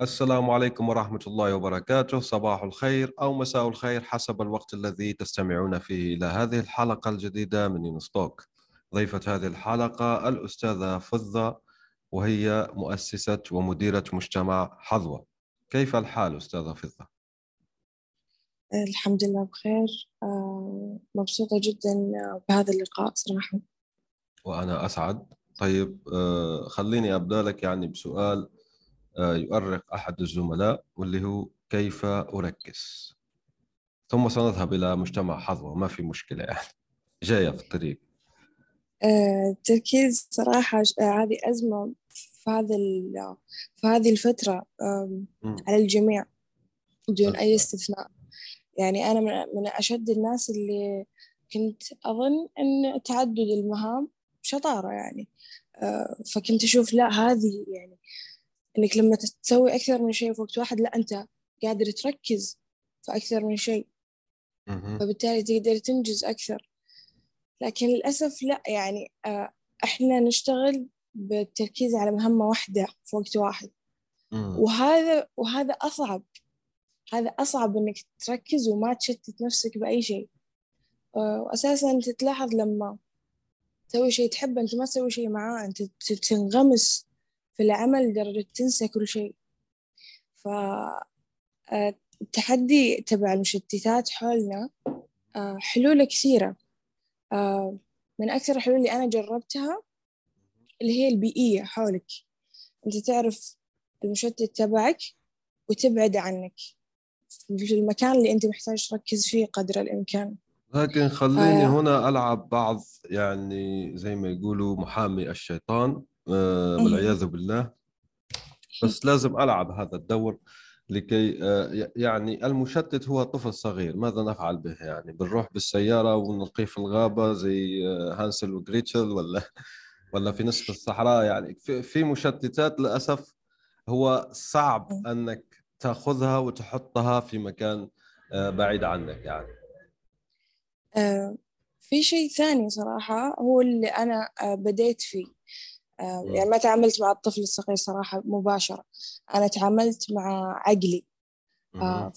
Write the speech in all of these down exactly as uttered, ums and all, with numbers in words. السلام عليكم ورحمة الله وبركاته، صباح الخير أو مساء الخير حسب الوقت الذي تستمعون فيه إلى هذه الحلقة الجديدة من يونس توك. ضيفة هذه الحلقة الأستاذة فضة، وهي مؤسسة ومديرة مجتمع حظوة. كيف الحال أستاذة فضة؟ الحمد لله بخير، مبسوطة جدا بهذا اللقاء صراحة. وأنا أسعد. طيب خليني أبدأ لك يعني بسؤال يؤرق أحد الزملاء، واللي هو كيف أركز؟ ثم سنذهب إلى مجتمع حظوة، ما في مشكلة يعني، جاية في الطريق. التركيز صراحة هذه أزمة في هذا في هذه الفترة على الجميع بدون أي استثناء. يعني أنا من أشد الناس اللي كنت أظن أن تعدد المهام شطارة، يعني فكنت أشوف لا، هذه يعني إنك لما تسوي أكثر من شيء في وقت واحد، لا أنت قادر تركز في أكثر من شيء، فبالتالي تقدر تنجز أكثر. لكن للأسف لا، يعني إحنا نشتغل بالتركيز على مهمة واحدة في وقت واحد، وهذا وهذا أصعب هذا أصعب إنك تركز وما تشتت نفسك بأي شيء. وأساساً تتلاحظ لما تسوي شيء تحبه، أنت ما تسوي شيء معاه، أنت تنغمس في العمل لدرجة تنسى كل شيء. فالتحدي تبع المشتتات حولنا حلول كثيرة. من أكثر الحلول اللي أنا جربتها اللي هي البيئية حولك، أنت تعرف المشتت تبعك وتبعد عنك في المكان اللي أنت محتاج تركز فيه قدر الإمكان. لكن خليني آه. هنا ألعب بعض، يعني زي ما يقولوا محامي الشيطان والعياذ بالله، بس لازم ألعب هذا الدور لكي يعني المشتت هو طفل صغير، ماذا نفعل به؟ يعني بنروح بالسيارة ونلقيه في الغابة زي هانسل وغريتشل، ولا ولا في نصف الصحراء؟ يعني في مشتتات للأسف هو صعب أنك تأخذها وتحطها في مكان بعيد عنك. يعني في شيء ثاني صراحة هو اللي أنا بديت فيه، يعني ما تعاملت مع الطفل الصغير صراحة مباشرة، أنا تعاملت مع عقلي.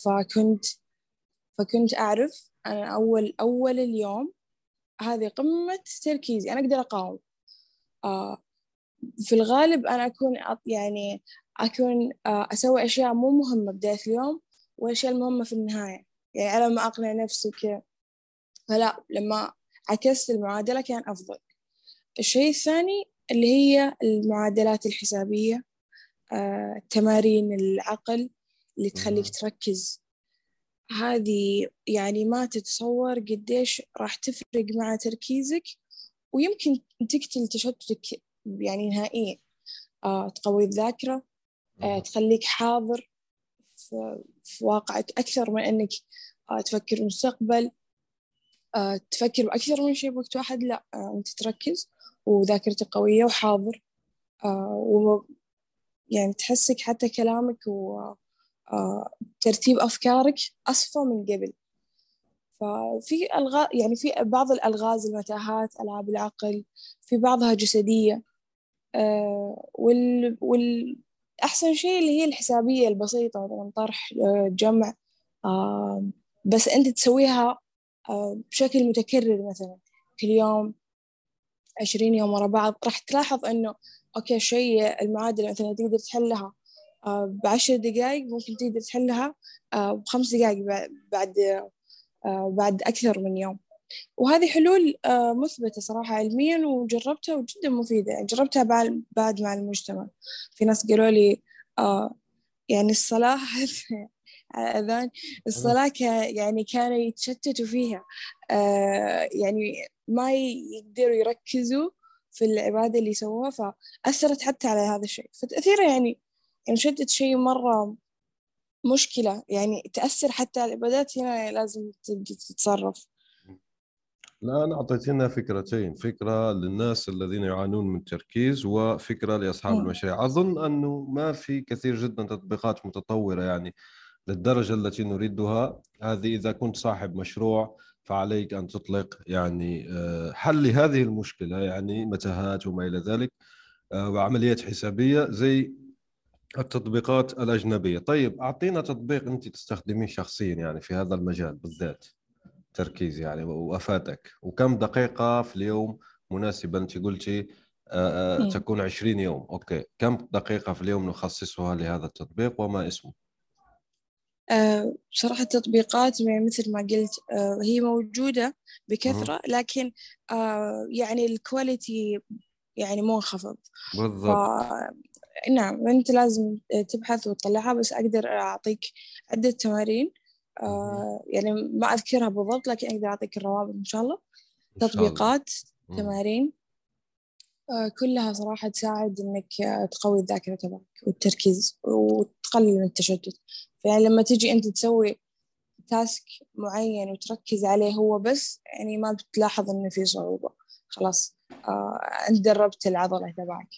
فكنت فكنت أعرف أنا أول أول اليوم هذه قمة تركيزي، أنا أقدر أقاوم. في الغالب أنا أكون يعني أكون أسوي أشياء مو مهمة بداية اليوم والأشياء المهمة في النهاية، يعني أنا ما أقنع نفسي كذا. فلا، لما عكست المعادلة كان أفضل. الشيء الثاني اللي هي المعادلات الحسابية، آه، تمارين العقل اللي تخليك تركز، هذه يعني ما تتصور قديش راح تفرق مع تركيزك، ويمكن تقتل تشتتك يعني نهائيا. آه، تقوي الذاكرة، آه، تخليك حاضر في, في واقعك أكثر من أنك آه، تفكر مستقبل، آه، تفكر بأكثر من شيء بوقت واحد. لا، آه، أنت تركز وذاكرتك قوية وحاضر، آه، و يعني تحسك حتى كلامك وترتيب آه، أفكارك أصفى من قبل. ففي ألغاز، يعني في بعض الألغاز، المتاهات، ألعاب العقل، في بعضها جسدية. آه، وال والأحسن شيء اللي هي الحسابية البسيطة، مثلا طرح، آه، جمع، آه، بس أنت تسويها آه، بشكل متكرر، مثلا كل يوم عشرين يوم ورا بعض، راح تلاحظ إنه أوكي شيء المعادلة مثلا تقدر تحلها بعشر دقايق، ممكن تقدر تحلها بخمس دقايق بعد بعد أكثر من يوم. وهذه حلول مثبتة صراحة علميا، وجربتها وجدا مفيدة. جربتها بعد مع المجتمع، في ناس قالوا لي يعني الصلاة على أذان الصلاة يعني كانوا يتشتتوا فيها، يعني ما يقدروا يركزوا في العبادة اللي سووها، فأثرت حتى على هذا الشيء. فتأثيره يعني يعني شدت شيء مرة مشكلة، يعني تأثر حتى على العبادات. هنا لازم تبدأ تتصرف. لا، أنا أعطيتنا فكرتين، فكرة للناس الذين يعانون من التركيز، وفكرة لأصحاب م. المشاريع. أظن أنه ما في كثير جدا تطبيقات متطورة يعني للدرجة التي نريدها هذه. إذا كنت صاحب مشروع فعليك أن تطلق يعني حل هذه المشكلة، يعني متاهات وما إلى ذلك، وعمليات حسابية زي التطبيقات الأجنبية. طيب أعطينا تطبيق أنت تستخدمين شخصيا يعني في هذا المجال بالذات، تركيز يعني وأفاتك، وكم دقيقة في اليوم مناسبة؟ أنت قلتي تكون عشرين يوم، أوكي، كم دقيقة في اليوم نخصصها لهذا التطبيق وما اسمه؟ بصراحة التطبيقات مثل ما قلت هي موجودة بكثرة، لكن يعني الكواليتي يعني منخفض. بالضبط. نعم، أنت لازم تبحث وتطلعها. بس أقدر أعطيك عدة تمارين، يعني ما أذكرها بالضبط، لكن أقدر أعطيك الروابط إن شاء الله. تطبيقات، تمارين، كلها صراحة تساعد إنك تقوي الذاكرة تبعك والتركيز وتقلل من التشتت. يعني لما تيجي أنت تسوي تاسك معين وتركز عليه هو بس، يعني ما بتلاحظ إنه في صعوبة، خلاص آه، أنت دربت العضلة تبعك.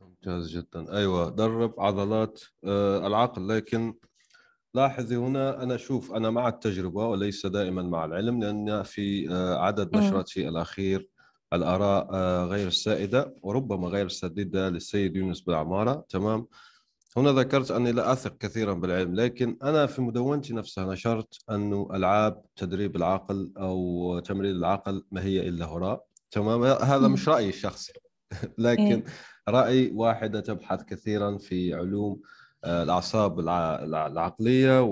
ممتاز جدا. أيوة، درب عضلات آه العقل. لكن لاحظي هنا، أنا أشوف أنا مع التجربة وليس دائما مع العلم، لأن في آه عدد نشراتي الأخير الآراء آه غير السائدة وربما غير السديدة للسيد يونس بن عمارة. تمام، هنا ذكرت أني لا أثق كثيرا بالعلم، لكن أنا في مدونتي نفسها نشرت أنه ألعاب تدريب العقل أو تمرين العقل ما هي إلا هراء. تمام، هذا مش رأيي الشخصي لكن رأي واحدة تبحث كثيرا في علوم الأعصاب العقلية،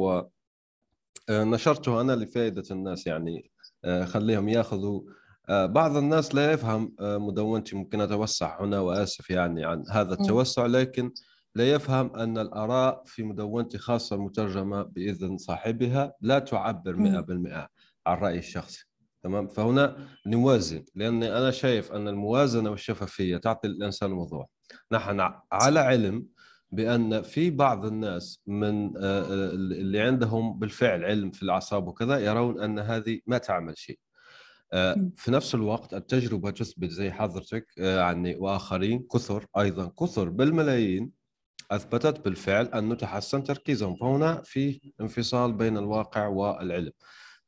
ونشرتها أنا لفائدة الناس، يعني خليهم يأخذوا. بعض الناس لا يفهم مدونتي، ممكن أتوسع هنا وآسف يعني عن هذا التوسع، لكن لا يفهم أن الآراء في مدونتي خاصة مترجمة بإذن صاحبها لا تعبر مئة بالمئة عن رأيي الشخصي. تمام، فهنا نوازن، لأن أنا شايف أن الموازنة والشفافية تعطي الإنسان الموضوع. نحن على علم بأن في بعض الناس من اللي عندهم بالفعل علم في الأعصاب وكذا يرون أن هذه ما تعمل شيء. في نفس الوقت التجربة تثبت زي حضرتك يعني وآخرين كثر أيضا كثر بالملايين أثبتت بالفعل أنه تحسن تركيزهم. فهنا في انفصال بين الواقع والعلم.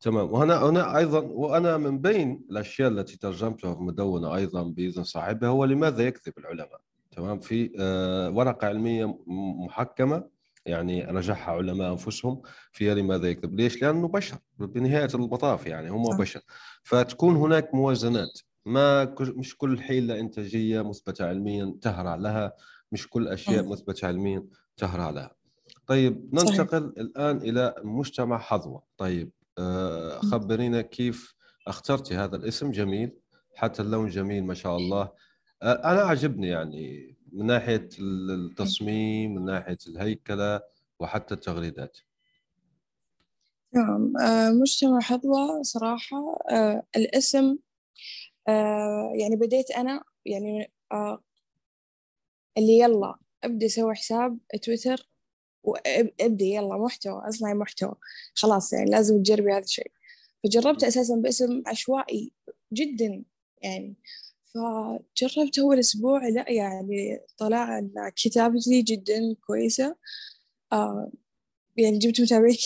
تمام، وهنا هنا أيضا، وأنا من بين الأشياء التي ترجمتها في مدونة أيضا بإذن صاحبها هو لماذا يكذب العلماء. تمام، في ورقة علمية محكمة يعني رجحها علماء أنفسهم فيها لماذا يكذب. ليش؟ لأنه بشر بنهاية المطاف، يعني هم بشر. فتكون هناك موازنات، ما مش كل حيلة إنتاجية مثبتة علميا تهرع لها، مش كل أشياء مثبتة علميا تهرع لها. طيب ننتقل الآن إلى مجتمع حظوة. طيب آه خبرينا كيف اخترتي هذا الاسم، جميل، حتى اللون جميل ما شاء الله. آه أنا عجبني يعني من ناحية التصميم، من ناحية الهيكلة، وحتى التغريدات. نعم، آه مجتمع حظوة صراحة آه الاسم آه يعني بديت أنا يعني آه اللي يلا أبدأ أسوي حساب تويتر وأبدأ يلا محتوى، أصنع محتوى، خلاص يعني لازم تجربي هذا الشيء. فجربت أساساً باسم عشوائي جداً يعني، فجربت أول أسبوع، لا يعني طلع أن كتابتي جداً كويسة، آه يعني جبت متابعين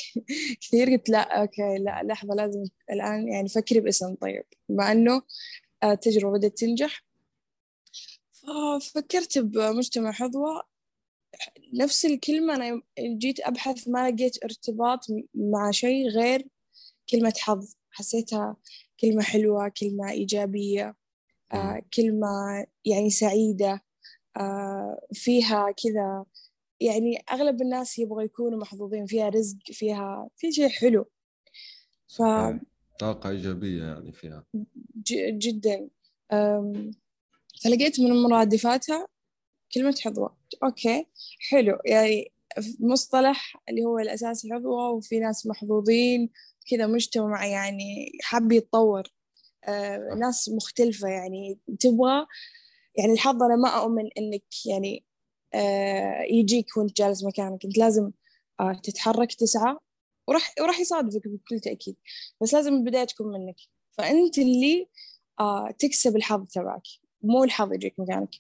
كثير. قلت لا أوكي، لا لحظة، لازم الآن يعني فكري باسم. طيب مع أنه التجربة بدأت تنجح، ففكرت بمجتمع حظوة. نفس الكلمة أنا جيت أبحث ما لقيت ارتباط مع شيء غير كلمة حظ. حسيتها كلمة حلوة، كلمة إيجابية، آه، كلمة يعني سعيدة، آه، فيها كذا يعني أغلب الناس يبغوا يكونوا محظوظين، فيها رزق، فيها في شيء حلو، ف طاقة إيجابية يعني فيها ج- جدا أم... فلقيت من مرادفاتها كلمة حظوة. أوكي حلو، يعني مصطلح اللي هو الأساس حظوة، وفي ناس محظوظين كذا، مجتمع يعني حاب يتطور، آه، ناس مختلفة يعني تبغى يعني الحظ أنا ما أؤمن إنك يعني آه يجيك وأنت جالس مكانك، أنت لازم آه تتحرك تسعى، وراح وراح يصادفك بكل تأكيد، بس لازم البداية تكون منك. فأنت اللي آه تكسب الحظ تبعك، مو الحظ يجيك مكانك.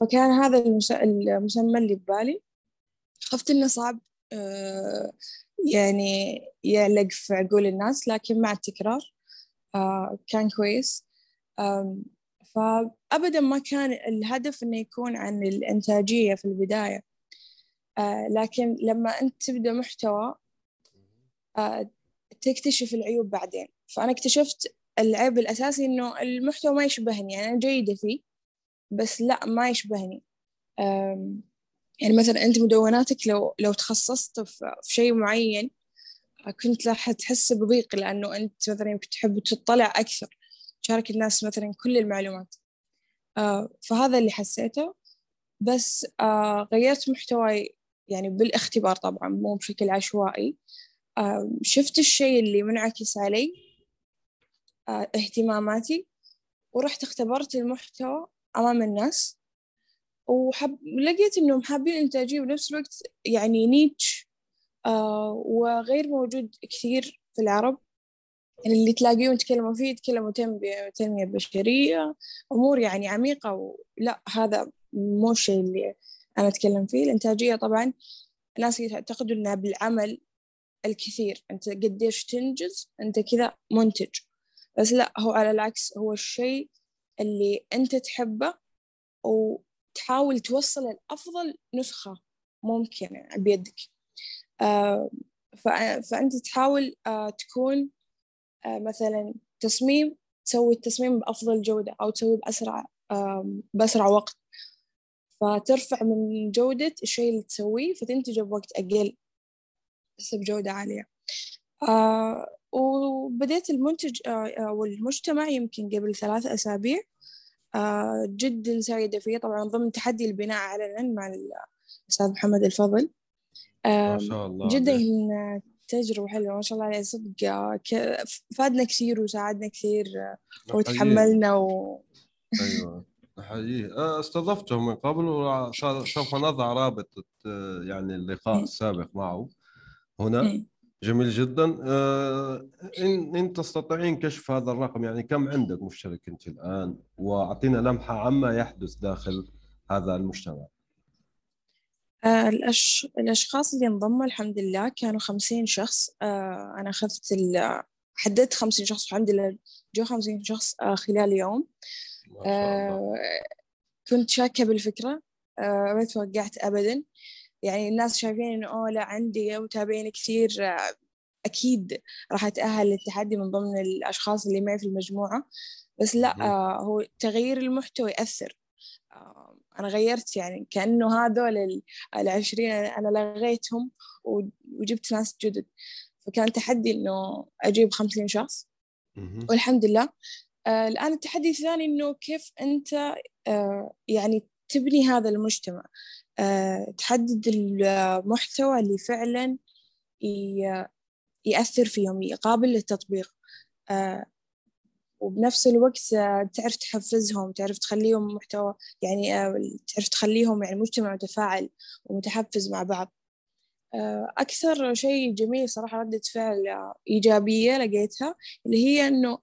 فكان هذا المس... المسمى اللي ببالي، خفت إنه صعب آه يعني يعلق في عقول الناس، لكن مع التكرار آه كان كويس. آم فأبداً ما كان الهدف إنه يكون عن الإنتاجية في البداية، آه لكن لما أنت تبدأ محتوى آه تكتشف العيوب بعدين. فأنا اكتشفت العيب الأساسي إنه المحتوى ما يشبهني، يعني أنا جيدة فيه بس لا ما يشبهني. يعني مثلاً أنت مدوناتك لو لو تخصصت في شيء معين كنت راح تحس بضيق، لأنه أنت مثلاً بتحب تطلع أكثر، شارك الناس مثلاً كل المعلومات. آه فهذا اللي حسيته. بس آه غيرت محتواي يعني بالاختبار طبعاً، مو بشكل عشوائي. آه شفت الشيء اللي منعكس علي آه اهتماماتي، ورحت اختبرت المحتوى أمام الناس، وحب لقيت إنهم حابين إنتاجي بنفس الوقت، يعني نيتش آه وغير موجود كثير في العرب. اللي تلاقيه وتكلموا فيه يتكلموا تنمية بشرية، أمور يعني عميقة، ولا هذا مو الشيء اللي أنا أتكلم فيه. الإنتاجية طبعاً الناس يعتقدوا إنها بالعمل الكثير، أنت قديش تنجز أنت كذا منتج، بس لا، هو على العكس، هو الشيء اللي أنت تحبه وتحاول توصل الأفضل نسخة ممكنة بيدك. فأنت تحاول تكون مثلا تصميم، تسوي التصميم بأفضل جودة، أو تسوي بأسرع بأسرع وقت، فترفع من جودة الشيء اللي تسويه فتنتجه بوقت أقل بس بجودة عالية. وبدأت المنتج والمجتمع يمكن قبل ثلاث أسابيع، جدا سعيدة فيه، طبعا ضمن تحدي البناء علنا مع الأستاذ محمد الفضل. ما شاء الله، جدا تجربة حلوة ما شاء الله عليه، صدق فادنا كثير وساعدنا كثير وتحملنا و... أيوة حقيقي، استضفتهم من قبل وسوف نضع رابط يعني اللقاء السابق معه هنا. جميل جدا. إن إن تستطيعين كشف هذا الرقم، يعني كم عندك مشترك أنت الآن، وأعطينا لمحة عما يحدث داخل هذا المجتمع. الأش... الأشخاص اللي انضموا الحمد لله كانوا خمسين شخص. آه أنا أخذت ال... حددت خمسين شخص، الحمد لله جو خمسين شخص آه خلال يوم. آه كنت شاكة بالفكرة، آه ما توقعت أبدا، يعني الناس شايفين إنه أوه لا عندي وتابعين كثير، آه أكيد راح أتأهل للتحدي من ضمن الأشخاص اللي معي في المجموعة، بس لا، آه هو تغيير المحتوى يأثر. أنا غيرت يعني كأنه هذول العشرين أنا لغيتهم وجبت ناس جدد، فكان تحدي إنه أجيب خمسين شخص والحمد لله. آه الآن التحدي الثاني إنه كيف أنت آه يعني تبني هذا المجتمع، آه تحدد المحتوى اللي فعلا يأثر فيهم، يقابل للتطبيق، آه وبنفس الوقت تعرف تحفزهم، تعرف تخليهم محتوى يعني تعرف تخليهم يعني مجتمع متفاعل ومتحفز مع بعض. أكثر شيء جميل صراحة ردة فعل إيجابية لقيتها، اللي هي إنه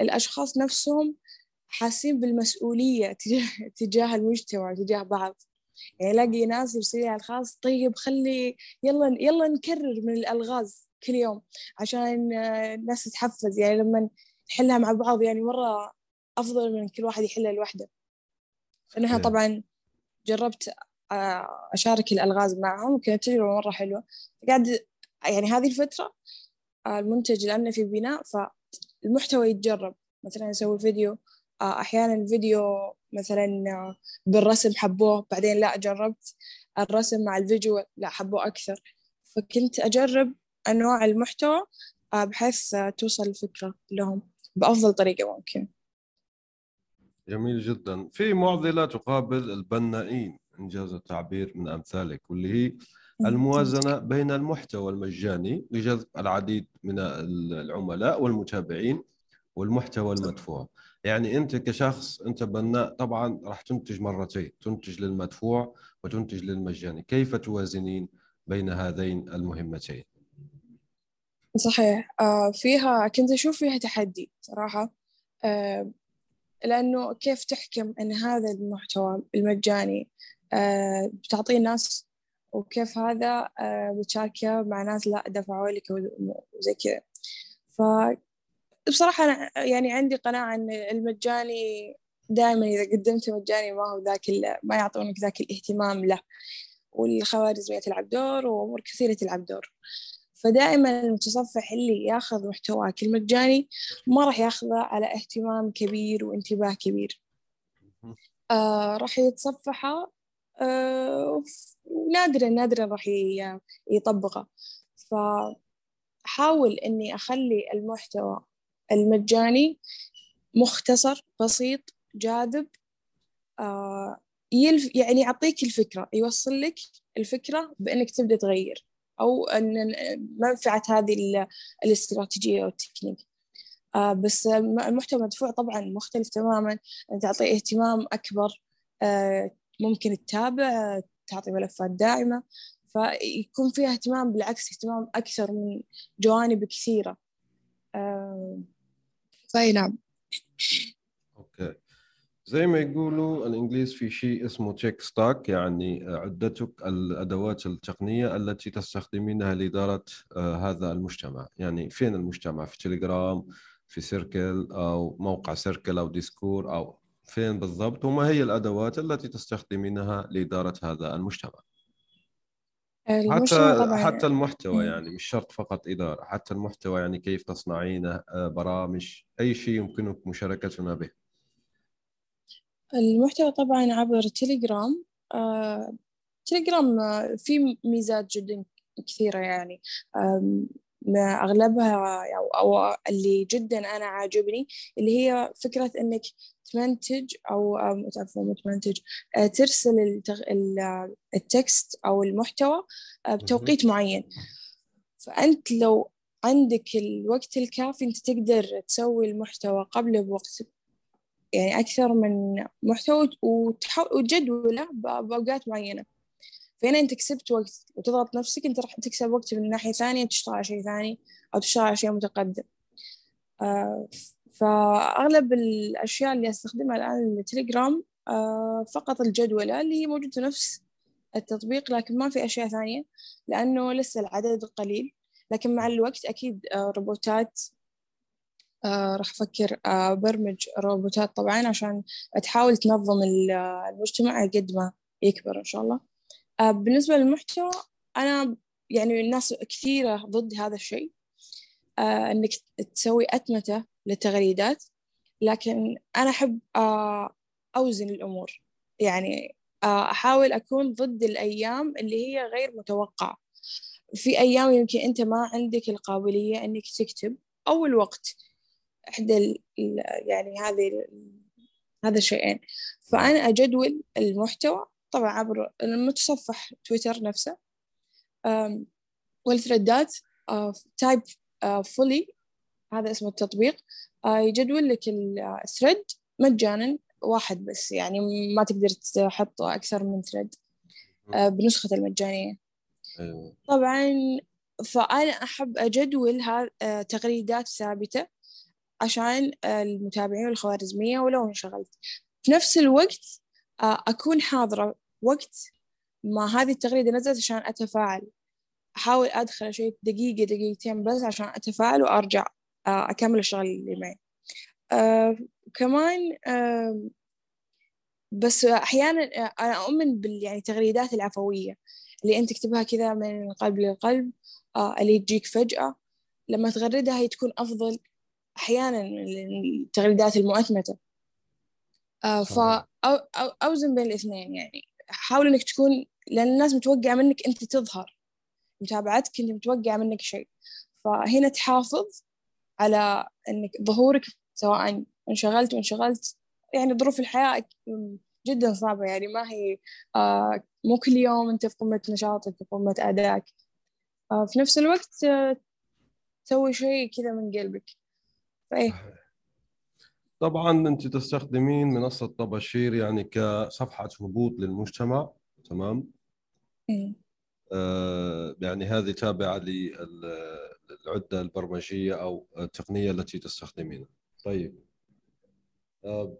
الأشخاص نفسهم حاسين بالمسؤولية تجاه المجتمع تجاه بعض. يعني ألاقي ناس يرسلي على الخاص، طيب خلي يلا يلا نكرر من الألغاز كل يوم عشان الناس تتحفز، يعني لما حلها مع بعض يعني مرة أفضل من كل واحد يحلها لوحده. أنا طبعا جربت أشارك الألغاز معهم وكانت تجربة مرة حلوة. قاعد يعني هذه الفترة المنتج لأنه في بناء، فالمحتوى يتجرب، مثلا أسوي فيديو، أحيانا الفيديو مثلا بالرسم حبوه، بعدين لا جربت الرسم مع الفيديو لا حبوه أكثر، فكنت أجرب أنواع المحتوى بحيث توصل الفكرة لهم بأفضل طريقة ممكن. جميل جدا. في معضلة تقابل البنائين إنجاز التعبير من أمثالك، واللي هي الموازنة بين المحتوى المجاني لجذب العديد من العملاء والمتابعين والمحتوى المدفوع. يعني انت كشخص انت بناء طبعا راح تنتج مرتين، تنتج للمدفوع وتنتج للمجاني، كيف توازنين بين هذين المهمتين؟ صحيح، فيها كنت أشوف فيها تحدي صراحة، لأنه كيف تحكم أن هذا المحتوى المجاني بتعطيه الناس، وكيف هذا بتشاركه مع ناس لا دفعوا لك وزي كذا. فبصراحة أنا يعني عندي قناعة أن المجاني دائما إذا قدمت مجاني ما هو ذاك، ما يعطونك ذاك الاهتمام له، والخوارزمية تلعب دور وأمور كثيرة تلعب دور. فدائما المتصفح اللي ياخذ محتواك المجاني ما راح ياخذه على اهتمام كبير وانتباه كبير، آه راح يتصفحه آه ونادرا نادرا راح يطبقه. فحاول اني اخلي المحتوى المجاني مختصر بسيط جاذب، آه يلف يعني يعطيك الفكرة، يوصل لك الفكرة بأنك تبدأ تغير، أو أن منفعة هذه الاستراتيجية والتكنيك. آه بس المحتوى المدفوع طبعا مختلف تماما، تعطي اهتمام أكبر، آه ممكن تتابع، تعطي ملفات داعمة، فيكون فيها اهتمام، بالعكس اهتمام أكثر من جوانب كثيرة. آه فأي نعم. أوكي. زي ما يقولوا الإنجليز في شيء اسمه تيك ستاك، يعني عدتك الأدوات التقنية التي تستخدمينها لإدارة هذا المجتمع. يعني فين المجتمع؟ في تليجرام، في سيركل أو موقع سيركل أو ديسكور، أو فين بالضبط؟ وما هي الأدوات التي تستخدمينها لإدارة هذا المجتمع؟ حتى حتى المحتوى، يعني مش شرط فقط إدارة، حتى المحتوى يعني كيف تصنعينه، برامج، أي شيء يمكنك مشاركتنا به. المحتوى طبعاً عبر تيليجرام. آه، تيليجرام فيه ميزات جداً كثيرة، يعني ما أغلبها أو اللي جداً أنا عاجبني اللي هي فكرة أنك تمنتج أو متعفو تمنتج آه، ترسل التغ... التكست أو المحتوى آه، بتوقيت معين. فأنت لو عندك الوقت الكافي أنت تقدر تسوي المحتوى قبله بوقت، يعني أكثر من محتوى، وتجدوله بأوقات معينة. فهنا أنت كسبت وقت، وتضغط نفسك أنت راح تكسب وقت من ناحية ثانية، تشتغل على شيء ثاني أو تشتغل على شيء متقدم. آه فأغلب الأشياء اللي أستخدمها الآن التليجرام آه فقط الجدولة اللي هي موجودة نفس التطبيق، لكن ما في أشياء ثانية لأنه لسه العدد قليل. لكن مع الوقت أكيد آه روبوتات، آه، راح أفكر آه، برمج روبوتات طبعاً عشان تحاول تنظم المجتمع قد ما يكبر إن شاء الله. آه، بالنسبة للمحتوى أنا يعني الناس كثيرة ضد هذا الشيء، آه، إنك تسوي أتمتة للتغريدات، لكن أنا أحب آه، أوزن الأمور، يعني آه، أحاول أكون ضد الأيام اللي هي غير متوقعة. في أيام يمكن أنت ما عندك القابلية إنك تكتب أو الوقت، إحدى يعني هذه هذا الشيئين. فأنا أجدول المحتوى طبعا عبر المتصفح تويتر نفسه، والثريدات تايب فولي هذا اسم التطبيق، يجدول لك الثريد مجانا واحد بس، يعني ما تقدر تحط أكثر من ثريد بنسخة المجانية طبعا. فأنا أحب أجدول هذه تغريدات ثابتة عشان المتابعين والخوارزمية، ولو انشغلت في نفس الوقت أكون حاضرة وقت ما هذه التغريدة نزلت عشان أتفاعل. أحاول أدخل شيء دقيقة دقيقتين بس عشان أتفاعل وأرجع أكمل الشغل اللي معي. أه كمان أه بس أحيانا أنا أؤمن بال يعني تغريدات العفوية اللي أنت تكتبها كذا من قلب للقلب، أه اللي تجيك فجأة. لما تغردها هي تكون أفضل أحياناً من التغريدات المؤتمتة. آه فأوزن بين الاثنين، يعني حاول إنك تكون، لأن الناس متوقعة منك أنت تظهر، متابعتك أنت متوقعة منك شيء، فهنا تحافظ على إنك ظهورك سواء انشغلت وانشغلت. يعني ظروف الحياة جداً صعبة، يعني ما هي آه مو كل يوم أنت في قمة نشاطك في قمة أدائك. آه في نفس الوقت آه تسوي شيء كذا من قلبك. طبعا انت تستخدمين منصه طباشير يعني كصفحه هبوط للمجتمع، تمام. إيه. آه يعني هذه تابعه للعده البرمجيه او التقنيه التي تستخدمينها. طيب آه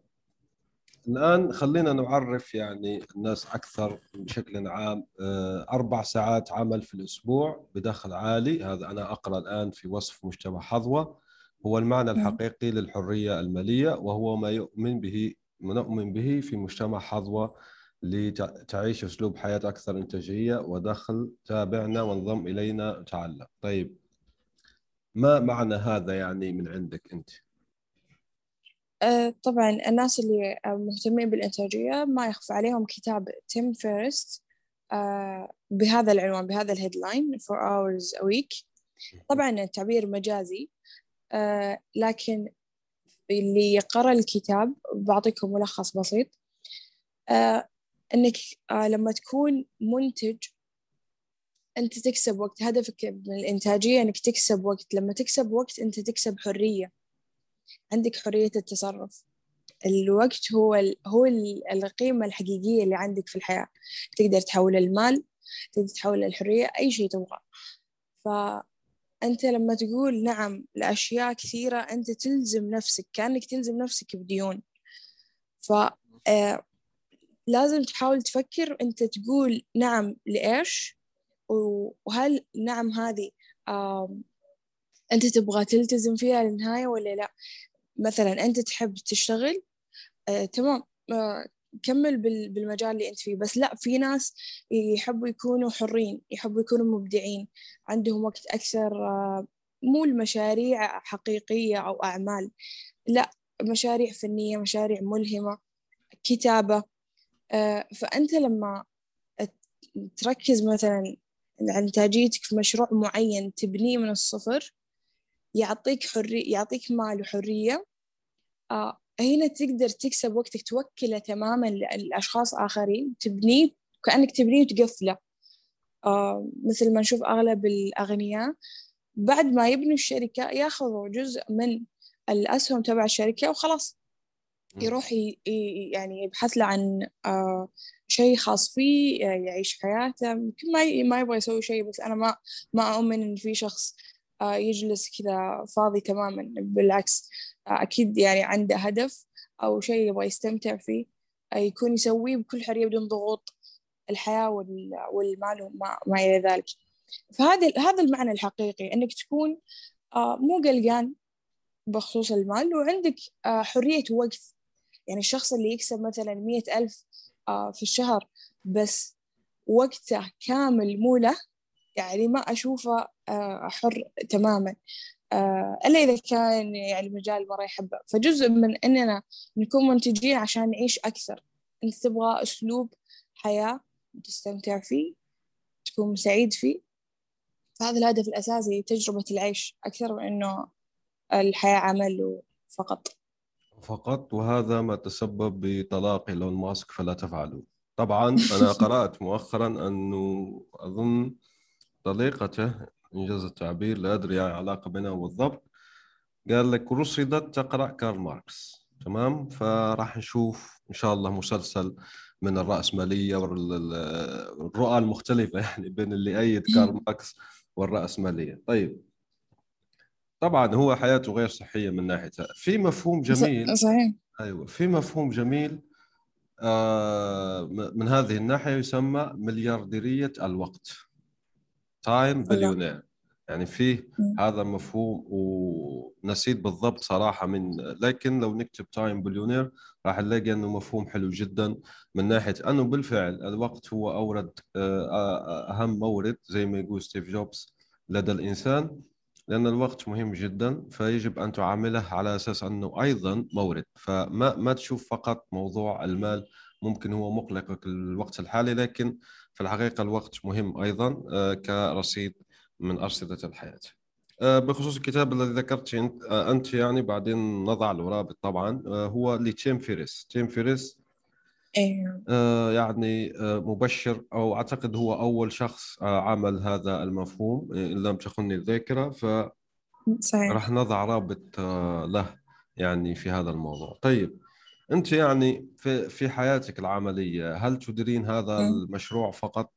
الان خلينا نعرف يعني الناس اكثر بشكل عام. آه اربع ساعات عمل في الاسبوع بدخل عالي، هذا انا اقرا الان في وصف مجتمع حظوة، هو المعنى الحقيقي للحرية المالية، وهو ما يؤمن به نؤمن به في مجتمع حظوة لتعيش أسلوب حياة أكثر إنتاجية ودخل. تابعنا وانضم إلينا تعلم. طيب ما معنى هذا يعني من عندك أنت؟ أه طبعا الناس اللي مهتمين بالإنتاجية ما يخفى عليهم كتاب تيم فيريس أه بهذا العنوان، بهذا الهيدلاين for hours a week. طبعا التعبير مجازي، آه لكن اللي قرأ الكتاب بعطيكم ملخص بسيط. آه أنك آه لما تكون منتج أنت تكسب وقت، هدفك من الإنتاجية أنك تكسب وقت. لما تكسب وقت أنت تكسب حرية، عندك حرية التصرف. الوقت هو ال هو القيمة الحقيقية اللي عندك في الحياة، تقدر تحول المال، تقدر تحول الحرية، أي شيء تبغاه. ف أنت لما تقول نعم لأشياء كثيرة أنت تلزم نفسك، كأنك تلزم نفسك بديون. فلازم تحاول تفكر أنت تقول نعم لإيش، وهل نعم هذه أنت تبغى تلتزم فيها للنهاية ولا لا. مثلا أنت تحب تشتغل، آه، تمام، آه، كمل بالمجال اللي أنت فيه. بس لا، في ناس يحبوا يكونوا حرين، يحبوا يكونوا مبدعين، عندهم وقت أكثر، مو المشاريع حقيقية أو أعمال، لا، مشاريع فنية، مشاريع ملهمة، كتابة. فأنت لما تركز مثلا عن إنتاجيتك في مشروع معين تبنيه من الصفر، يعطيك حرية، يعطيك مال وحرية. هنا تقدر تكسب وقتك، توكله تماماً للأشخاص آخرين، تبنيه كأنك تبنيه وتقفله. آه مثل ما نشوف أغلب الأغنياء بعد ما يبنوا الشركة ياخذوا جزء من الأسهم تبع الشركة وخلاص يروح يعني يبحث له عن آه شيء خاص فيه يعيش حياته. ممكن ما ما يبغى يسوي شيء، بس أنا ما ما أؤمن إن في شخص آه يجلس كذا فاضي تماماً، بالعكس أكيد يعني عنده هدف أو شيء يبغى يستمتع فيه، يكون يسويه بكل حرية بدون ضغوط الحياة والمال وما إلى ذلك. فهذا هذا المعنى الحقيقي، أنك تكون مو قلقان بخصوص المال وعندك حرية وقت. يعني الشخص اللي يكسب مثلا مئة ألف في الشهر بس وقته كامل مو له، يعني ما أشوفه حر تماما إلا إذا كان يعني المجال مرة يحبه. فجزء من أننا نكون منتجين عشان نعيش أكثر، أنت تبغى أسلوب حياة تستمتع فيه، تكون سعيد فيه. فهذا الهدف الأساسي، تجربة العيش أكثر من أنه الحياة عمل فقط فقط. وهذا ما تسبب بطلاق إيلون ماسك، فلا تفعلوا. طبعا أنا قرأت مؤخرا أنه أظن طليقته، إنجاز التعبير، لا أدري يعني علاقة بينها بالضبط، قال لك رصدت تقرأ كارل ماركس، تمام. فراح نشوف إن شاء الله مسلسل من الرأسمالية والرؤى المختلفة يعني بين اللي أيد كارل ماركس والرأسمالية. طيب طبعا هو حياته غير صحية من ناحيتها. في مفهوم جميل، صحيح، أيوة، في مفهوم جميل آه من هذه الناحية يسمى مليارديرية الوقت، تايم بليونير. يعني فيه هذا مفهوم، ونسيت بالضبط صراحة من، لكن لو نكتب تايم بليونير راح نلاقي أنه مفهوم حلو جدا من ناحية أنه بالفعل الوقت هو أورد أهم مورد زي ما يقول ستيف جوبز لدى الإنسان، لأن الوقت مهم جدا، فيجب أن تعامله على أساس أنه أيضا مورد. فما ما تشوف فقط موضوع المال، ممكن هو مقلقك الوقت الحالي، لكن في الحقيقة الوقت مهم أيضاً كرصيد من أرصدة الحياة. بخصوص الكتاب الذي ذكرت أنت يعني بعدين نضع الرابط طبعاً، هو لتيم فيريس. تيم فيريس يعني مبشر، أو أعتقد هو أول شخص عمل هذا المفهوم إن لم تخني الذاكرة، فرح نضع رابط له يعني في هذا الموضوع. طيب أنت يعني في في حياتك العملية هل تديرين هذا المشروع فقط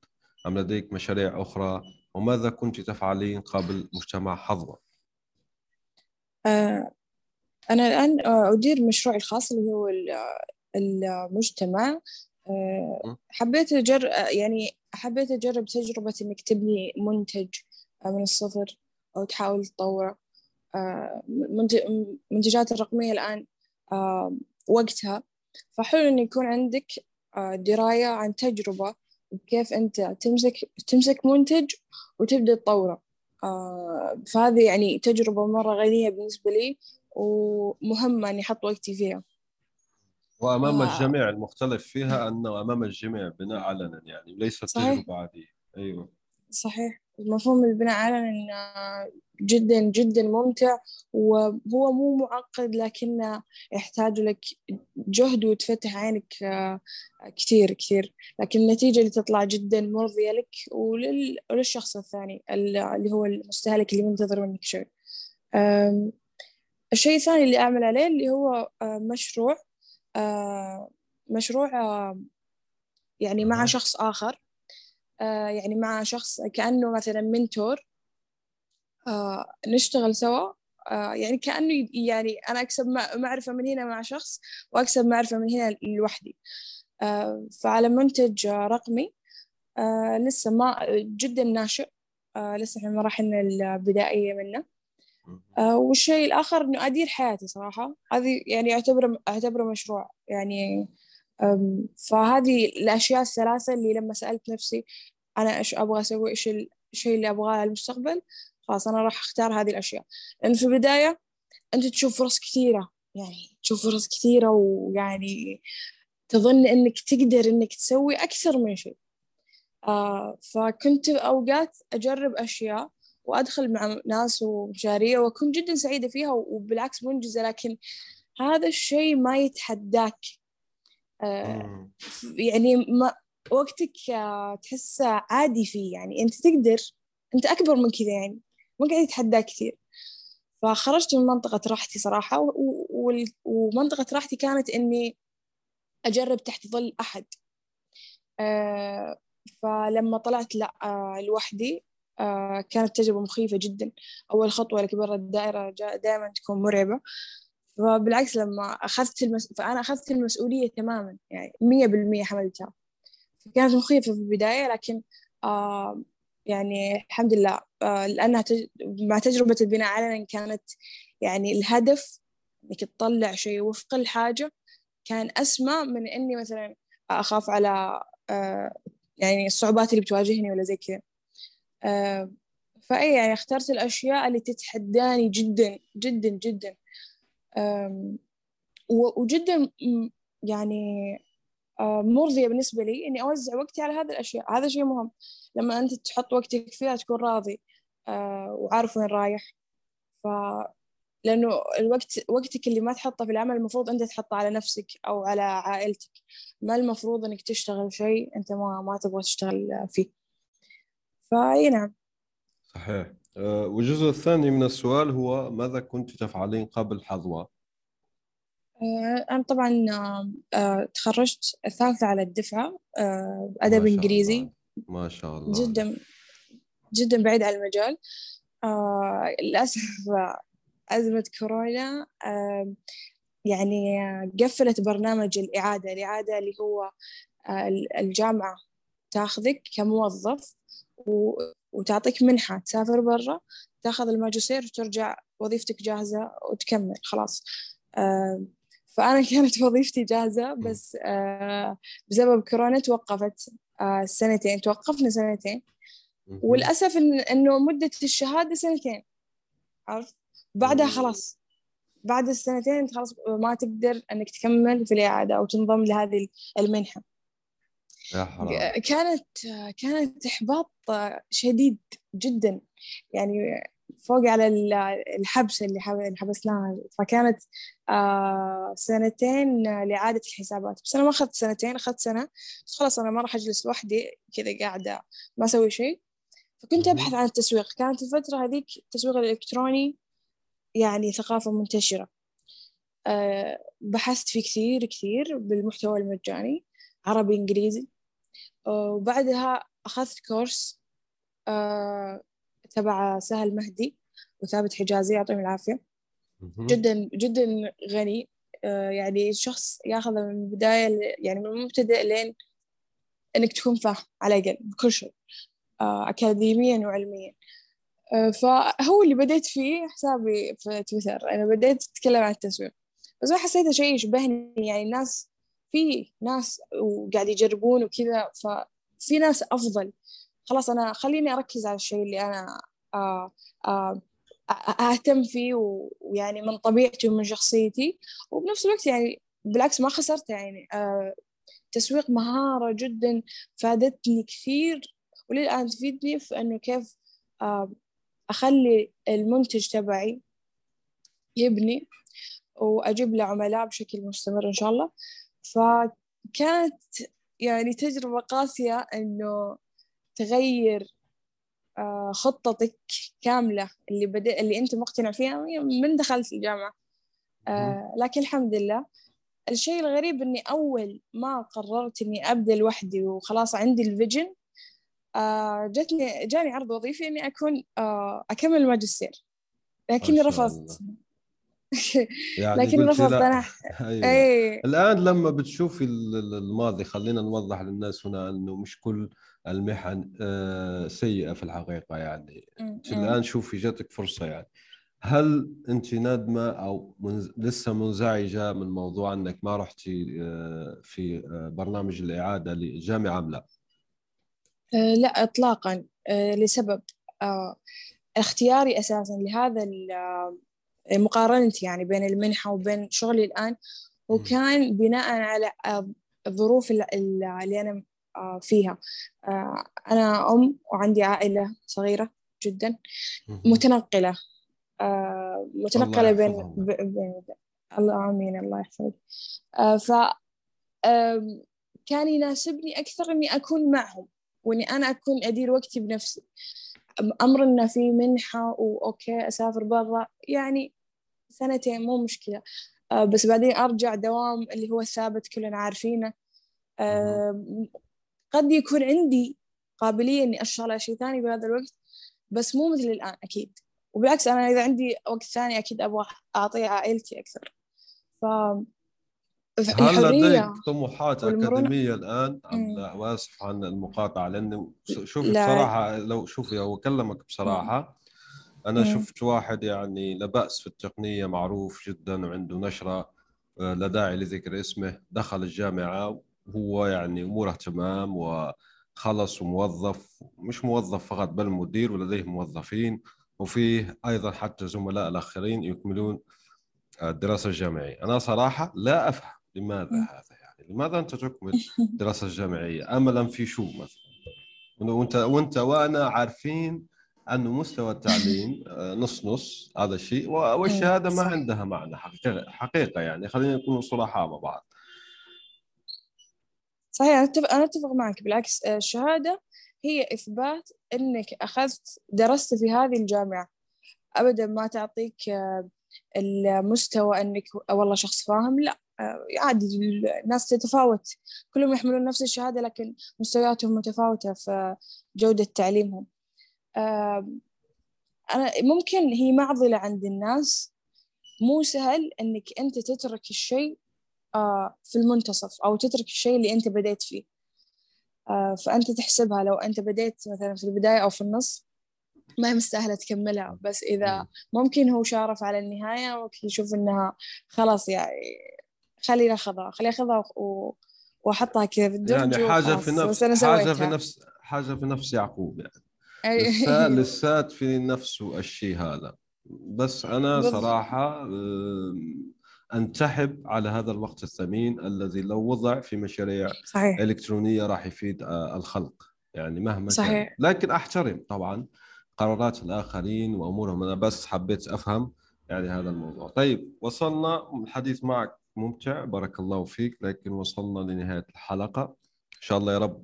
أم لديك مشاريع أخرى؟ وماذا كنت تفعلين قبل مجتمع حظوة؟ أنا الآن أدير مشروعي الخاص اللي هو المجتمع. حبيت أجرب يعني حبيت أجرب تجربة إنك تبني منتج من الصفر أو تحاول تطور منتجات الرقمية الآن وقتها، فحلو إن يكون عندك دراية عن تجربة كيف أنت تمسك تمسك منتج وتبدأ تطوره. فهذه يعني تجربة مرة غنية بالنسبة لي ومهمة إني أحط وقتي فيها. وأمام آه. الجميع المختلف فيها أنه أمام الجميع بناء علنا، يعني ليست تجربة عادية. أيوة صحيح، مفهوم البناء علنا جدا جدا ممتع، وهو مو معقد لكنه يحتاج لك جهد وتفتح عينك كثير كثير، لكن النتيجة اللي تطلع جدا مرضية لك وللشخص الثاني اللي هو المستهلك اللي منتظر منك شيء. الشيء الثاني اللي أعمل عليه اللي هو مشروع مشروع يعني مع شخص آخر، يعني مع شخص كأنه مثلا منتور، نشتغل سوا يعني كأنه يعني أنا أكسب معرفة من هنا مع شخص وأكسب معرفة من هنا لوحدي. فعلى منتج رقمي لسه ما جدا ناشئ، لسه في مراحلنا البدائية منه. والشيء الآخر إنه أدير حياتي صراحة، هذه يعني أعتبره أعتبره مشروع يعني. فهذه الأشياء الثلاثة اللي لما سألت نفسي أنا إيش أبغى أسوي، إيش الشيء اللي أبغاه للمستقبل، خلاص أنا راح أختار هذه الأشياء. لأن في البداية أنت تشوف فرص كثيرة، يعني تشوف فرص كثيرة ويعني تظن إنك تقدر إنك تسوي أكثر من شيء. فكنت أوقات أجرب أشياء وأدخل مع ناس ومشاريع وأكون جدا سعيدة فيها وبالعكس منجزة، لكن هذا الشيء ما يتحداك يعني، ما وقتك تحس عادي فيه، يعني أنت تقدر، أنت أكبر من كذا يعني، ما قاعد يتحداك كثير. فخرجت من منطقة راحتي صراحة، ومنطقة راحتي كانت إني أجرب تحت ظل أحد. فلما طلعت لا لوحدي كانت تجربة مخيفة جدا، أول خطوة لك برا الدائرة دائما تكون مرعبة. فبالعكس لما أخذت المس... فأنا أخذت المسؤولية تماما، يعني مية بالمية حملتها. كانت مخيفة في البداية، لكن آه يعني الحمد لله آه لأنها تج... مع تجربة البناء علنا كانت يعني الهدف إنك تطلع شيء وفق الحاجة كان أسمى من إني مثلا أخاف على آه يعني الصعوبات اللي بتواجهني ولا زي كذا. آه فأي يعني اخترت الأشياء اللي تتحداني جدا جدا جدا وجدا يعني مرضية بالنسبة لي إني أوزع وقتي على هذه الأشياء. هذا شيء مهم، لما أنت تحط وقتك فيها تكون راضي وعارف وين رايح. ف لأنه الوقت وقتك اللي ما تحطه في العمل المفروض أنت تحطه على نفسك أو على عائلتك، ما المفروض إنك تشتغل شيء أنت ما ما تبغى تشتغل فيه. فأي نعم صحيح. والجزء الثاني من السؤال هو ماذا كنت تفعلين قبل حظوة؟ أنا طبعاً تخرجت الثالثة على الدفعة بأدب إنجليزي، ما شاء الله، جداً جداً بعيد عن المجال. للأسف أزمة كورونا يعني قفلت برنامج الإعادة الإعادة اللي هو الجامعة تأخذك كموظف و وتعطيك منحة تسافر برا تاخذ الماجستير وترجع وظيفتك جاهزة وتكمل خلاص. فأنا كانت وظيفتي جاهزة بس بسبب كورونا توقفت سنتين، توقفنا سنتين والأسف إن إنه مدة الشهادة سنتين، عارف بعدها خلاص بعد السنتين أنت خلاص ما تقدر إنك تكمل في الإعادة أو تنضم لهذه المنحة. كانت كانت إحباط شديد جدا يعني فوق على الحبس اللي حبسناها. فكانت سنتين لإعادة الحسابات، بس أنا ما أخذت سنتين، أخذت سنة. خلاص أنا ما راح أجلس لوحدي كذا قاعدة ما أسوي شيء، فكنت أبحث عن التسويق. كانت الفترة هذيك التسويق الإلكتروني يعني ثقافة منتشرة، بحثت فيه كثير كثير بالمحتوى المجاني عربي إنجليزي، وبعدها أخذت كورس تبع سهل مهدي وثابت حجازي يعطيهم العافية، جدا جدا غني. يعني الشخص ياخذ من البداية، يعني من المبتدئ لين إنك تكون فاهم على الأقل بكل شيء أكاديميا وعلميا. فهو اللي بديت فيه حسابي في تويتر، أنا بديت أتكلم عن التسويق، بس ما حسيته شيء يشبهني. يعني الناس، في ناس وقاعد يجربون وكذا، ففي ناس أفضل، خلاص أنا خليني أركز على الشيء اللي أنا آآ آآ أهتم فيه، ويعني من طبيعتي ومن شخصيتي. وبنفس الوقت يعني بالعكس ما خسرت، يعني تسويق مهارة جدا فادتني كثير وللآن تفيدني في أنه كيف أخلي المنتج تبعي يبني وأجيب له عملاء بشكل مستمر إن شاء الله. فكانت يعني تجربة قاسية أنه تغير خطتك كاملة اللي بدأ اللي أنت مقتنع فيها من دخلت الجامعة. لكن الحمد لله. الشيء الغريب أني أول ما قررت أني أبدأ لوحدي وخلاص عندي الفيجن، جتني جاني عرض وظيفي أني أكون أكمل الماجستير، لكني رفضت. يعني لكن رفضت أنا. أيوة. أي. الآن لما بتشوفي الماضي، خلينا نوضح للناس هنا أنه مش كل المحن سيئة في الحقيقة. يعني الآن شوفي جاتك فرصة، يعني هل أنت نادمة أو منز... لسه منزعجة من موضوع أنك ما رحتي في برنامج الإعادة لجامعة أم لا؟ لا إطلاقا، لسبب اختياري أساسا لهذا مقارنتي يعني بين المنحة وبين شغلي الآن، وكان بناء على الظروف اللي أنا فيها. أنا أم وعندي عائلة صغيرة جدا متنقلة متنقلة بين بين الله آمين الله يحفظك. ف كان يناسبني أكثر إني أكون معهم وإني أنا أكون أدير وقتي بنفسي. أمر إنه في منحة وأوكي أسافر برا يعني سنتين مو مشكلة، بس بعدين أرجع دوام اللي هو ثابت كلنا عارفينه. قد يكون عندي قابلية إني أشتغل على شيء ثاني بهذا الوقت، بس مو مثل الآن أكيد. وبالعكس أنا إذا عندي وقت ثاني أكيد أبغى أعطي عائلتي أكثر. ف... هل لديك طموحات أكاديمية الآن؟ أنا آسف عن المقاطعة، لأن شوفي بصراحة، لو شوفي أو أكلمك بصراحة، أنا مم. شفت واحد يعني لا بأس في التقنية، معروف جدا وعنده نشرة لا داعي لذكر اسمه، دخل الجامعة وهو يعني أموره تمام وخلص وموظف، مش موظف فقط بل مدير ولديه موظفين، وفيه أيضا حتى زملاء الآخرين يكملون الدراسة الجامعية. أنا صراحة لا أفهم لماذا م. هذا، يعني لماذا أنت تكمل الدراسة الجامعية أملا في شو مثلا، وأنت وأنت وأنا عارفين أنه مستوى التعليم نص نص هذا الشيء، والشهادة ما عندها معنى حقيقة, حقيقة يعني خلينا نكون صراحة مع بعض. صحيح، أنا أتفق معك. بالعكس الشهادة هي إثبات أنك أخذت درست في هذه الجامعة، أبدا ما تعطيك المستوى أنك والله شخص فاهم. لا عادي، الناس تتفاوت، كلهم يحملون نفس الشهادة لكن مستوياتهم متفاوتة في جودة تعليمهم. أنا ممكن هي معضلة عند الناس، مو سهل أنك أنت تترك الشيء في المنتصف أو تترك الشيء اللي أنت بديت فيه. فأنت تحسبها لو أنت بديت مثلا في البداية أو في النص ما هي مستاهلة تكملها، بس إذا ممكن هو شارف على النهاية وكي يشوف إنها خلاص يعني خلينا أخذها خلي أخذها وأحطها كذا في الدرج، يعني حاجة في نفس حاجة في نفس حاجة في نفس يعقوب، يعني لسات لسات في نفسه الشيء هذا. بس أنا صراحة أنتحب على هذا الوقت الثمين الذي لو وضع في مشاريع صحيح. إلكترونية راح يفيد الخلق يعني مهما كان، لكن أحترم طبعاً قرارات الآخرين وأمورهم. أنا بس حبيت أفهم يعني هذا الموضوع. طيب، وصلنا، الحديث معك ممتع بارك الله فيك، لكن وصلنا لنهاية الحلقة. إن شاء الله يا رب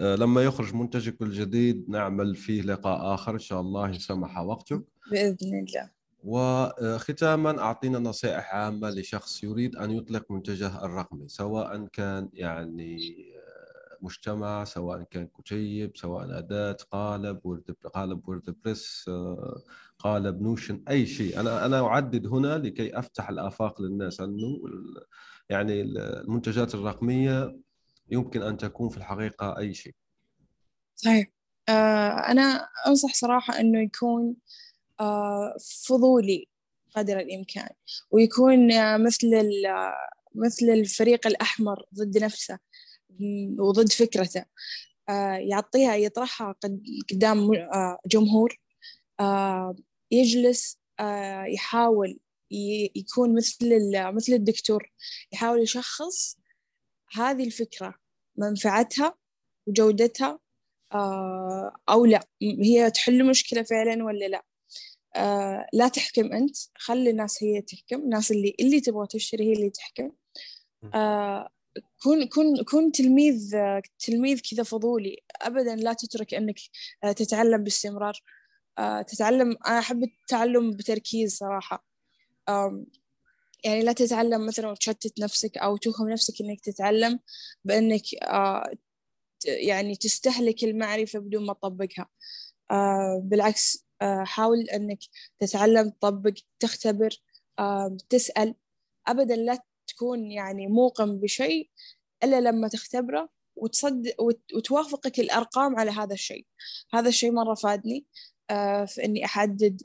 لما يخرج منتجك الجديد نعمل فيه لقاء آخر إن شاء الله، يسمح وقتك بإذن الله. وختاما أعطينا نصائح عامة لشخص يريد أن يطلق منتجه الرقمي، سواء كان يعني مجتمع، سواء كان كتيب، سواء أداة، قالب وورد، قالب وورد بريس، قالب نوشن، أي شيء. أنا أنا أعدد هنا لكي أفتح الآفاق للناس أنه يعني المنتجات الرقمية يمكن أن تكون في الحقيقة أي شيء. صحيح. أنا أنصح صراحة أنه يكون فضولي قدر الإمكان، ويكون مثل مثل الفريق الأحمر ضد نفسه وضد فكرته، يعطيها يطرحها قدام جمهور، يجلس يحاول يكون مثل مثل الدكتور، يحاول يشخص هذه الفكرة منفعتها وجودتها أو لا، هي تحل مشكلة فعلا ولا لا. آه لا تحكم أنت، خلي الناس هي تحكم، الناس اللي اللي تبغى تشتري هي اللي تحكم. آه كن كن كن تلميذ تلميذ كذا فضولي، أبدا لا تترك أنك آه تتعلم باستمرار. آه تتعلم، أنا أحب التعلم بتركيز صراحة. آه يعني لا تتعلم مثلا وتشتت نفسك أو توهم نفسك أنك تتعلم بأنك آه يعني تستهلك المعرفة بدون ما تطبقها. آه بالعكس، حاول أنك تتعلم، تطبق، تختبر، تسأل. أبداً لا تكون يعني موقن بشيء إلا لما تختبره وتصدق وتوافقك الأرقام على هذا الشيء. هذا الشيء مرة فادني في أني أحدد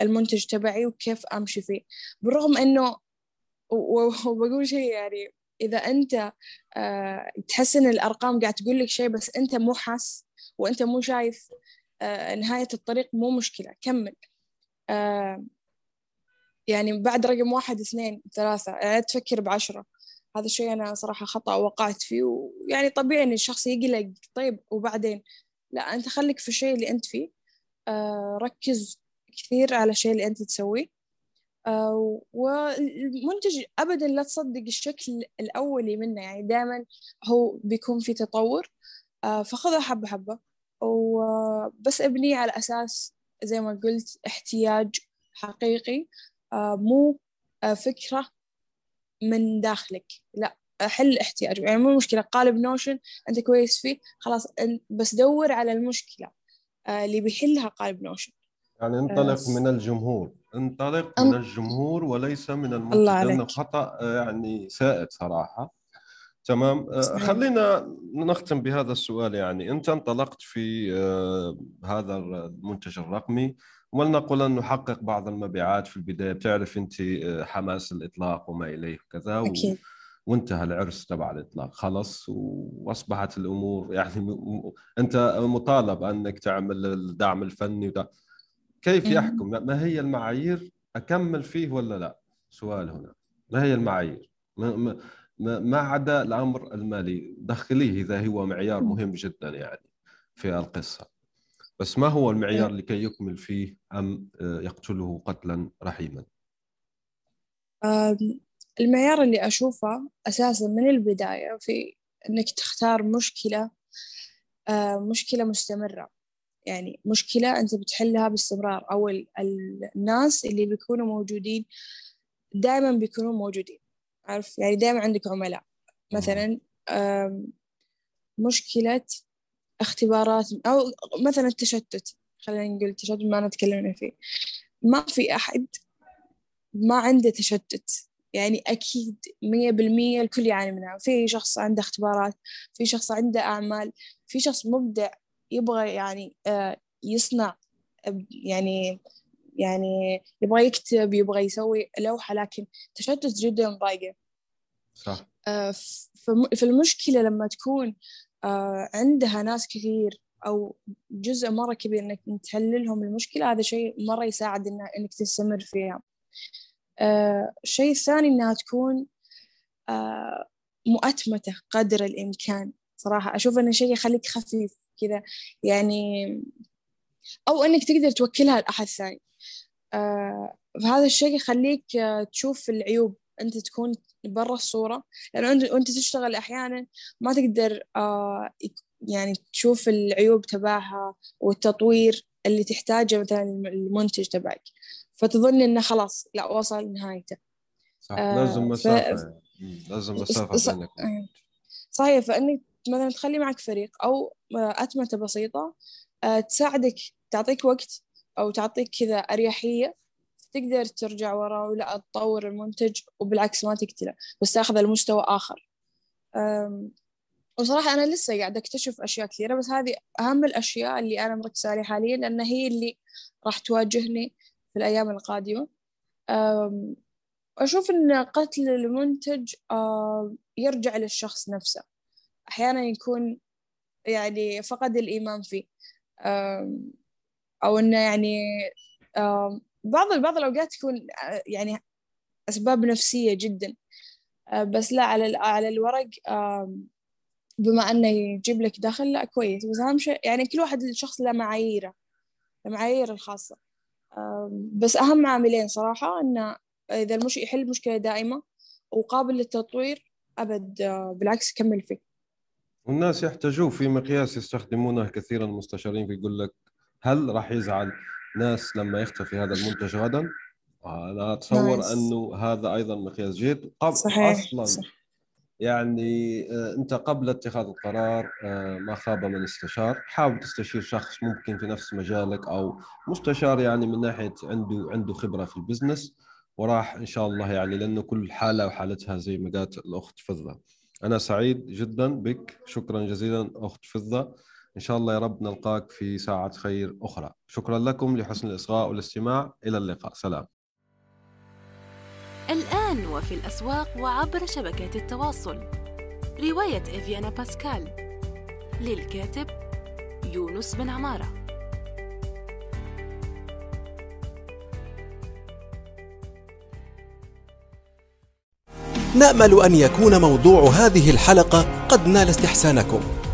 المنتج تبعي وكيف أمشي فيه، بالرغم أنه وبقول شيء يعني إذا أنت تحس أن الأرقام قاعد تقول لك شيء بس أنت مو حاس وأنت مو شايف نهاية الطريق، مو مشكلة، كمل. آه يعني بعد رقم واحد اثنين ثلاثة يعني تفكر بعشرة. هذا الشيء أنا صراحة خطأ وقعت فيه، ويعني طبيعي إن الشخص يقلق. طيب وبعدين؟ لا، أنت خليك في الشيء اللي أنت فيه. آه ركز كثير على الشيء اللي أنت تسويه. آه والمنتج أبدا لا تصدق الشكل الأولي منه، يعني دائما هو بيكون في تطور. آه فخذها حبة حبة، وبس ابني على أساس زي ما قلت احتياج حقيقي، مو فكرة من داخلك. لا، حل احتياج، يعني مو مشكلة. قالب نوشن أنت كويس فيه، خلاص، بس دور على المشكلة اللي بيحلها قالب نوشن. يعني انطلق من الجمهور، انطلق من الجمهور وليس من المنتج، لأنه خطأ يعني سائد صراحة. تمام. خلينا نختم بهذا السؤال. يعني أنت انطلقت في هذا المنتج الرقمي، ولنقل أن نحقق بعض المبيعات في البداية، بتعرف أنت حماس الإطلاق وما إليه كذا، و... وانتهى العرس تبع الإطلاق خلص، وأصبحت الأمور يعني أنت مطالب أنك تعمل الدعم الفني وده. كيف يحكم؟ ما هي المعايير أكمل فيه ولا لا؟ سؤال هنا، ما هي المعايير؟ ما... ما... ما عدا الأمر المالي، دخليه إذا هو معيار مهم جدا يعني في القصة، بس ما هو المعيار لكي يكمل فيه أم يقتله قتلا رحيما؟ المعيار اللي أشوفه أساسا من البداية في أنك تختار مشكلة مشكلة مستمرة، يعني مشكلة أنت بتحلها باستمرار، أو الناس اللي بيكونوا موجودين دائما بيكونوا موجودين، عارف، يعني دائما عندك عملاء. مثلا مشكلة اختبارات أو مثلا التشتت، خلينا نقول التشتت ما نتكلمنا فيه، ما في أحد ما عنده تشتت، يعني أكيد مية بالمية الكل يعاني منها. في شخص عنده اختبارات، في شخص عنده أعمال، في شخص مبدع يبغى يعني يصنع، يعني يعني يبغى يكتب، يبغى يسوي لوحة، لكن تشتت جدا مضايقة. صح. في المشكلة لما تكون عندها ناس كثير أو جزء مرة كبير إنك تحللهم المشكلة، هذا شيء مرة يساعد إنها إنك تستمر فيها. الشيء الثاني إنها تكون مؤتمتة قدر الإمكان. صراحة أشوف إن شيء يخليك خفيف كذا، يعني أو إنك تقدر توكلها لأحد ثاني. آه، فهذا الشيء يخليك تشوف العيوب، أنت تكون برا الصورة، لأنه أنت تشتغل أحياناً ما تقدر آه يعني تشوف العيوب تبعها والتطوير اللي تحتاجه مثلاً المنتج تبعك. ف فتظن إنه خلاص لا وصل نهايته. صح. آه لازم مسافة. ف... لازم مسافة. ص... صحيح. فإنك مثلا تخلي معك فريق أو أتمتة بسيطة أه تساعدك، تعطيك وقت أو تعطيك كذا أريحية، تقدر ترجع وراء ولا تطور المنتج، وبالعكس ما تقتله بس تأخذ المستوى آخر. وصراحة أنا لسه قاعدة أكتشف أشياء كثيرة، بس هذه أهم الأشياء اللي أنا مركزة عليها حاليا، لأن هي اللي راح تواجهني في الأيام القادمة. أشوف أن قتل المنتج يرجع للشخص نفسه، أحيانا يكون يعني فقد الإيمان فيه، أو أنه يعني بعض بعض الأوقات تكون يعني أسباب نفسية جدا. بس لا، على على الورق بما أنه يجيب لك دخل لا كويس، بس أهم شيء يعني كل واحد الشخص له معاييره المعايير الخاصة. بس أهم عاملين صراحة أنه إذا المش يحل مشكلة دائمة وقابل للتطوير أبد، بالعكس كمل فيه. والناس يحتاجوه، في مقياس يستخدمونه كثيرا المستشارين، بيقول لك هل راح يزعل ناس لما يختفي هذا المنتج غدا؟ أنا أتصور نايس. أنه هذا أيضا مقياس جيد. قبل أصلا صحيح. يعني أنت قبل اتخاذ القرار ما خاب من استشار، حاول تستشير شخص ممكن في نفس مجالك أو مستشار يعني من ناحية عنده عنده خبرة في البزنس، وراح إن شاء الله يعني، لأنه كل حالة وحالتها زي ما قالت الأخت فضة. أنا سعيد جدا بك، شكرا جزيلا أخت فضة، إن شاء الله يا رب نلقاك في ساعة خير أخرى. شكرا لكم لحسن الإصغاء والاستماع، إلى اللقاء، سلام. الآن وفي الأسواق وعبر شبكات التواصل، رواية إيفيانا باسكال للكاتب يونس بن عمارة. نأمل أن يكون موضوع هذه الحلقة قد نال استحسانكم.